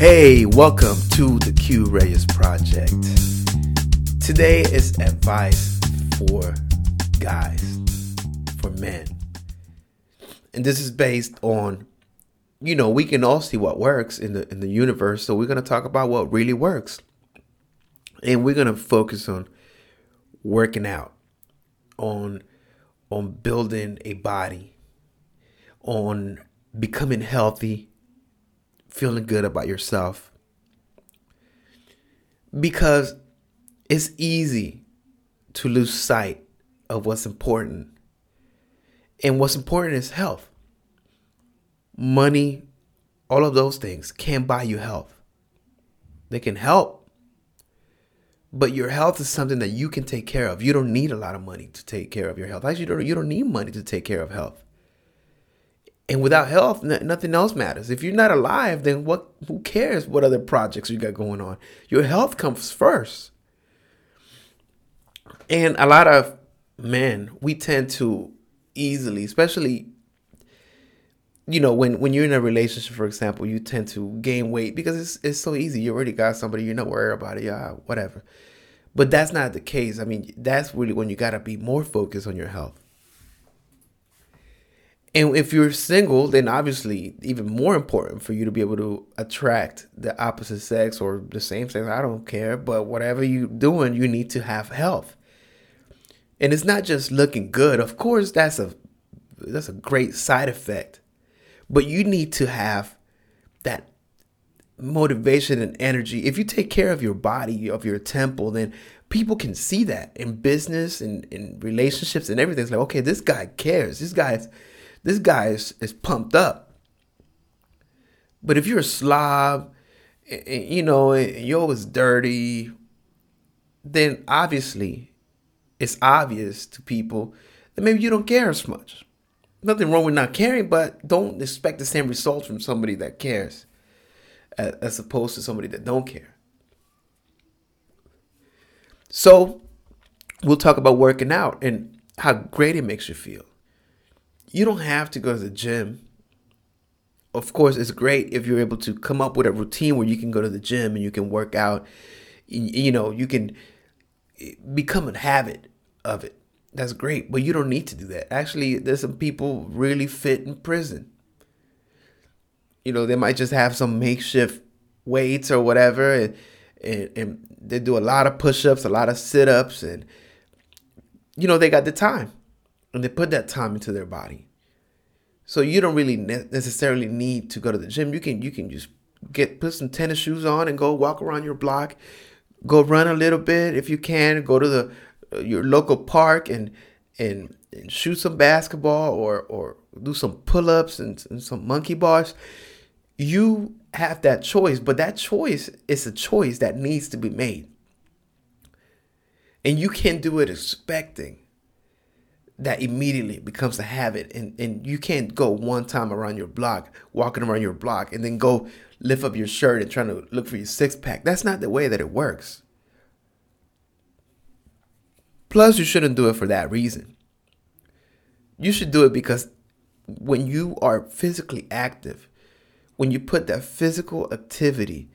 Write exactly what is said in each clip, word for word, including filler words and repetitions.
Hey, welcome to the Q Reyes Project. Today is advice for guys, for men. And this is based on, you know, we can all see what works in the in the universe. So we're going to talk about what really works. And we're going to focus on working out, on on building a body, on becoming healthy, feeling good about yourself, because it's easy to lose sight of what's important. And what's important is health. Money, all of those things can buy you health. They can help, but your health is something that you can take care of. You don't need a lot of money to take care of your health. Actually, you don't, you don't need money to take care of health. And without health, n- nothing else matters. If you're not alive, then what? Who cares what other projects you got going on? Your health comes first. And a lot of men, we tend to easily, especially, you know, when, when you're in a relationship, for example, you tend to gain weight because it's it's so easy. You already got somebody, you're not worried about it, yeah, whatever. But that's not the case. I mean, that's really when you got to be more focused on your health. And if you're single, then obviously even more important for you to be able to attract the opposite sex or the same sex. I don't care. But whatever you're doing, you need to have health. And it's not just looking good. Of course, that's a that's a great side effect. But you need to have that motivation and energy. If you take care of your body, of your temple, then people can see that in business and in relationships and everything. It's like, okay, this guy cares. This guy's This guy is, is pumped up. But if you're a slob, and, and, you know, and, and you're always dirty, then obviously it's obvious to people that maybe you don't care as much. Nothing wrong with not caring, but don't expect the same results from somebody that cares as, as opposed to somebody that don't care. So we'll talk about working out and how great it makes you feel. You don't have to go to the gym. Of course, it's great if you're able to come up with a routine where you can go to the gym and you can work out. You know, you can become a habit of it. That's great, but you don't need to do that. Actually, there's some people really fit in prison. You know, they might just have some makeshift weights or whatever, and and, and they do a lot of push-ups, a lot of sit-ups, and, you know, they got the time. And they put that time into their body. So you don't really ne- necessarily need to go to the gym. You can you can just get put some tennis shoes on and go walk around your block. Go run a little bit if you can. Go to the uh, your local park and, and and shoot some basketball or or do some pull-ups and, and some monkey bars. You have that choice, but that choice is a choice that needs to be made. And you can't do it expecting that immediately becomes a habit, and, and you can't go one time around your block, walking around your block, and then go lift up your shirt and trying to look for your six-pack. That's not the way that it works. Plus, you shouldn't do it for that reason. You should do it because when you are physically active, when you put that physical activity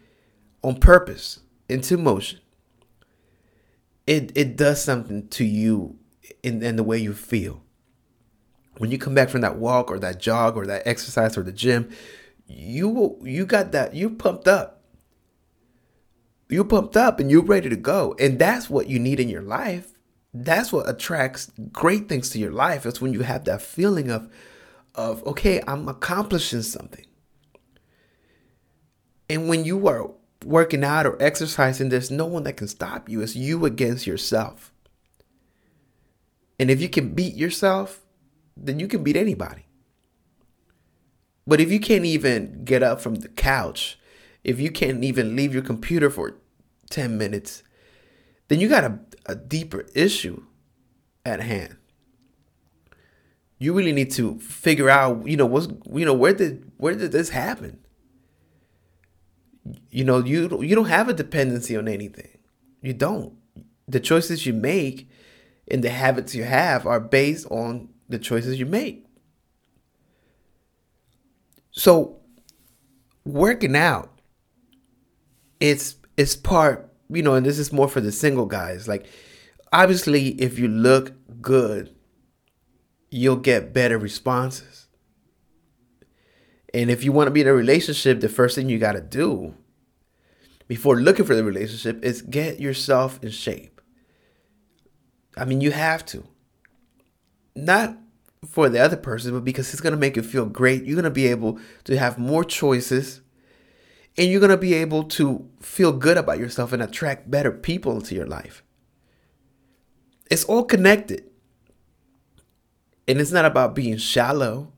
on purpose into motion, it, it does something to you. In, in the way you feel. When you come back from that walk or that jog or that exercise or the gym, you you got that, you're pumped up. You're pumped up and you're ready to go. And that's what you need in your life. That's what attracts great things to your life. That's when you have that feeling of, of okay, I'm accomplishing something. And when you are working out or exercising, there's no one that can stop you. It's you against yourself. And if you can beat yourself, then you can beat anybody. But if you can't even get up from the couch, if you can't even leave your computer for ten minutes, then you got a, a deeper issue at hand. You really need to figure out, you know, what's, you know, where did where did this happen? You know, you you don't have a dependency on anything. You don't. The choices you make and the habits you have are based on the choices you make. So working out it's it's part, you know, and this is more for the single guys. Like, obviously, if you look good, you'll get better responses. And if you want to be in a relationship, the first thing you got to do before looking for the relationship is get yourself in shape. I mean, you have to. Not for the other person, but because it's going to make you feel great. You're going to be able to have more choices, and you're going to be able to feel good about yourself and attract better people into your life. It's all connected. And it's not about being shallow.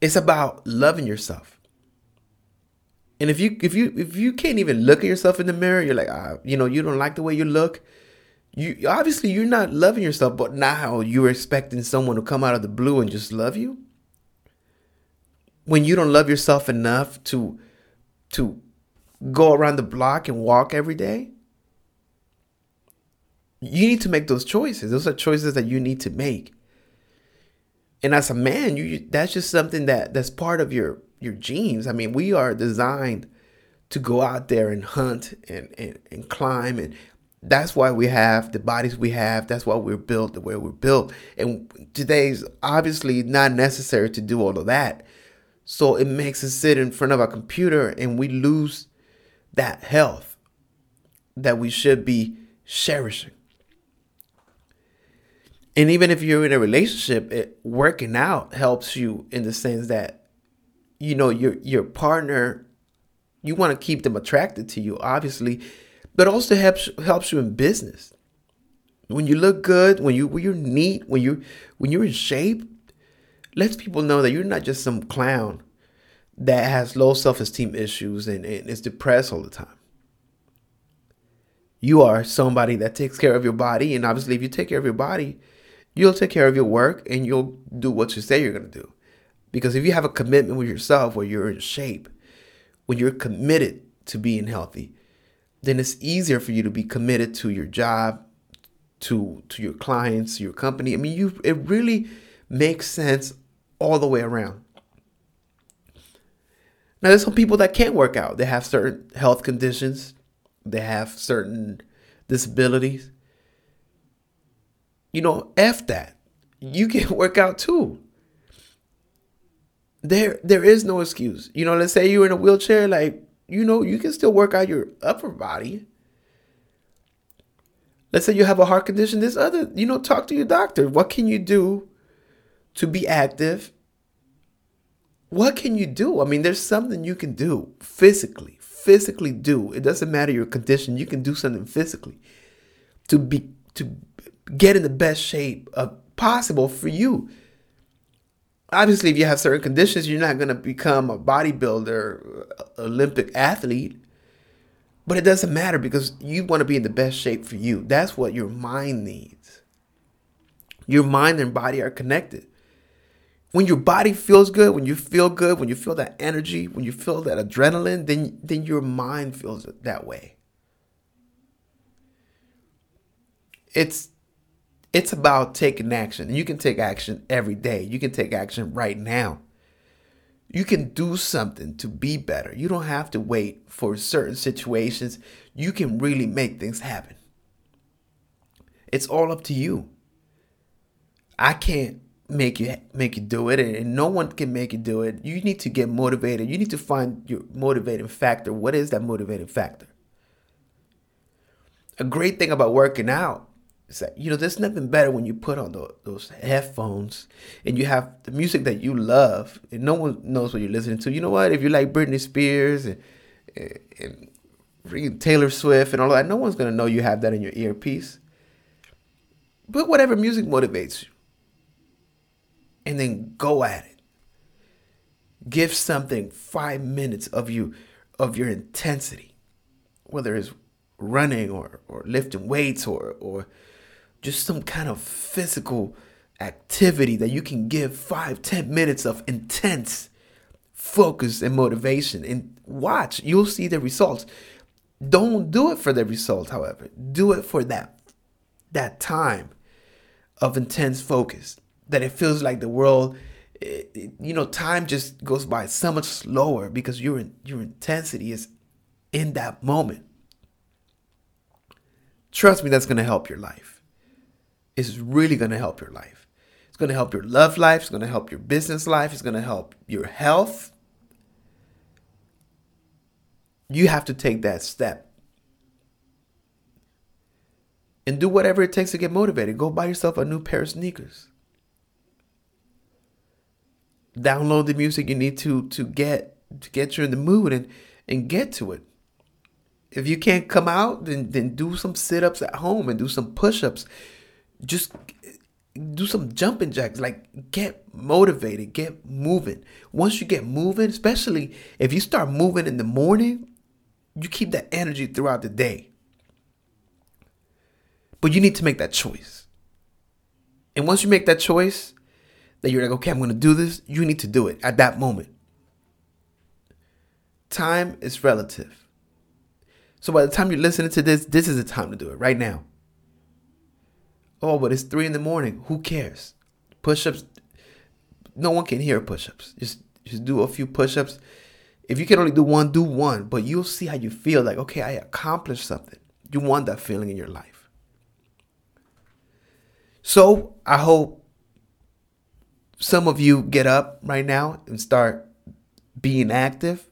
It's about loving yourself. And if you if you if you can't even look at yourself in the mirror, you're like, ah, you know, you don't like the way you look. You obviously you're not loving yourself, but now you're expecting someone to come out of the blue and just love you. When you don't love yourself enough to to go around the block and walk every day, you need to make those choices. Those are choices that you need to make. And as a man, you that's just something that, that's part of your your genes. I mean, we are designed to go out there and hunt and, and, and climb. And that's why we have the bodies we have. That's why we're built the way we're built. And today's obviously not necessary to do all of that. So it makes us sit in front of our computer and we lose that health that we should be cherishing. And even if you're in a relationship, it, working out helps you in the sense that, you know, your your partner, you want to keep them attracted to you, obviously, but also helps helps you in business. When you look good, when you when you're neat, when you when you're in shape, lets people know that you're not just some clown that has low self-esteem issues and, and is depressed all the time. You are somebody that takes care of your body, and obviously, if you take care of your body, you'll take care of your work and you'll do what you say you're going to do. Because if you have a commitment with yourself where you're in shape, when you're committed to being healthy, then it's easier for you to be committed to your job, to to your clients, your company. I mean, you it really makes sense all the way around. Now, there's some people that can't work out. They have certain health conditions. They have certain disabilities. You know, F that. You can work out too. There, there is no excuse. You know, let's say you're in a wheelchair, like, you know, you can still work out your upper body. Let's say you have a heart condition, this other, you know, talk to your doctor. What can you do to be active? What can you do? I mean, there's something you can do physically, physically do. It doesn't matter your condition. You can do something physically to be, to get in the best shape of possible for you. Obviously, if you have certain conditions, you're not going to become a bodybuilder, Olympic athlete, but it doesn't matter because you want to be in the best shape for you. That's what your mind needs. Your mind and body are connected. When your body feels good, when you feel good, when you feel that energy, when you feel that adrenaline, then, then your mind feels that way. It's It's about taking action. And you can take action every day. You can take action right now. You can do something to be better. You don't have to wait for certain situations. You can really make things happen. It's all up to you. I can't make you make you do it, and no one can make you do it. You need to get motivated. You need to find your motivating factor. What is that motivating factor? A great thing about working out, it's like, you know, there's nothing better when you put on the, those headphones and you have the music that you love and no one knows what you're listening to. You know what? If you like Britney Spears and, and, and Taylor Swift and all that, no one's going to know you have that in your earpiece. But whatever music motivates you. And then go at it. Give something five minutes of you, of your intensity, whether it's running or, or lifting weights or or just some kind of physical activity that you can give five, ten minutes of intense focus and motivation, and watch, you'll see the results. Don't do it for the result, however. Do it for that, that time of intense focus that it feels like the world, it, it, you know, time just goes by so much slower because your, your intensity is in that moment. Trust me, that's going to help your life. It's really going to help your life. It's going to help your love life. It's going to help your business life. It's going to help your health. You have to take that step and do whatever it takes to get motivated. Go buy yourself a new pair of sneakers. Download the music you need to to get to get you in the mood and, and get to it. If you can't come out, then then do some sit-ups at home and do some push-ups. Just do some jumping jacks. Like, get motivated, get moving. Once you get moving, especially if you start moving in the morning, you keep that energy throughout the day. But you need to make that choice. And once you make that choice, that you're like, okay, I'm going to do this, you need to do it at that moment. Time is relative. So by the time you're listening to this, this is the time to do it right now. Oh, but it's three in the morning. Who cares? Push-ups. No one can hear push-ups. Just, just do a few push-ups. If you can only do one, do one. But you'll see how you feel. Like, okay, I accomplished something. You want that feeling in your life. So I hope some of you get up right now and start being active.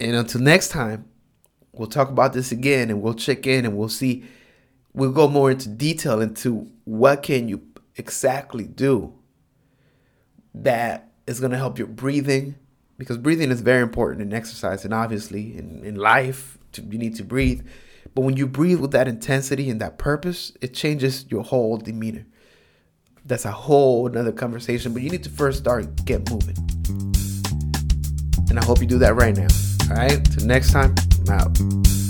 And until next time, we'll talk about this again and we'll check in and we'll see. We'll go more into detail into what can you exactly do that is going to help your breathing, because breathing is very important in exercise and obviously in, in life, to, you need to breathe. But when you breathe with that intensity and that purpose, it changes your whole demeanor. That's a whole another conversation, but you need to first start, get moving. And I hope you do that right now. All right, till next time, I'm out.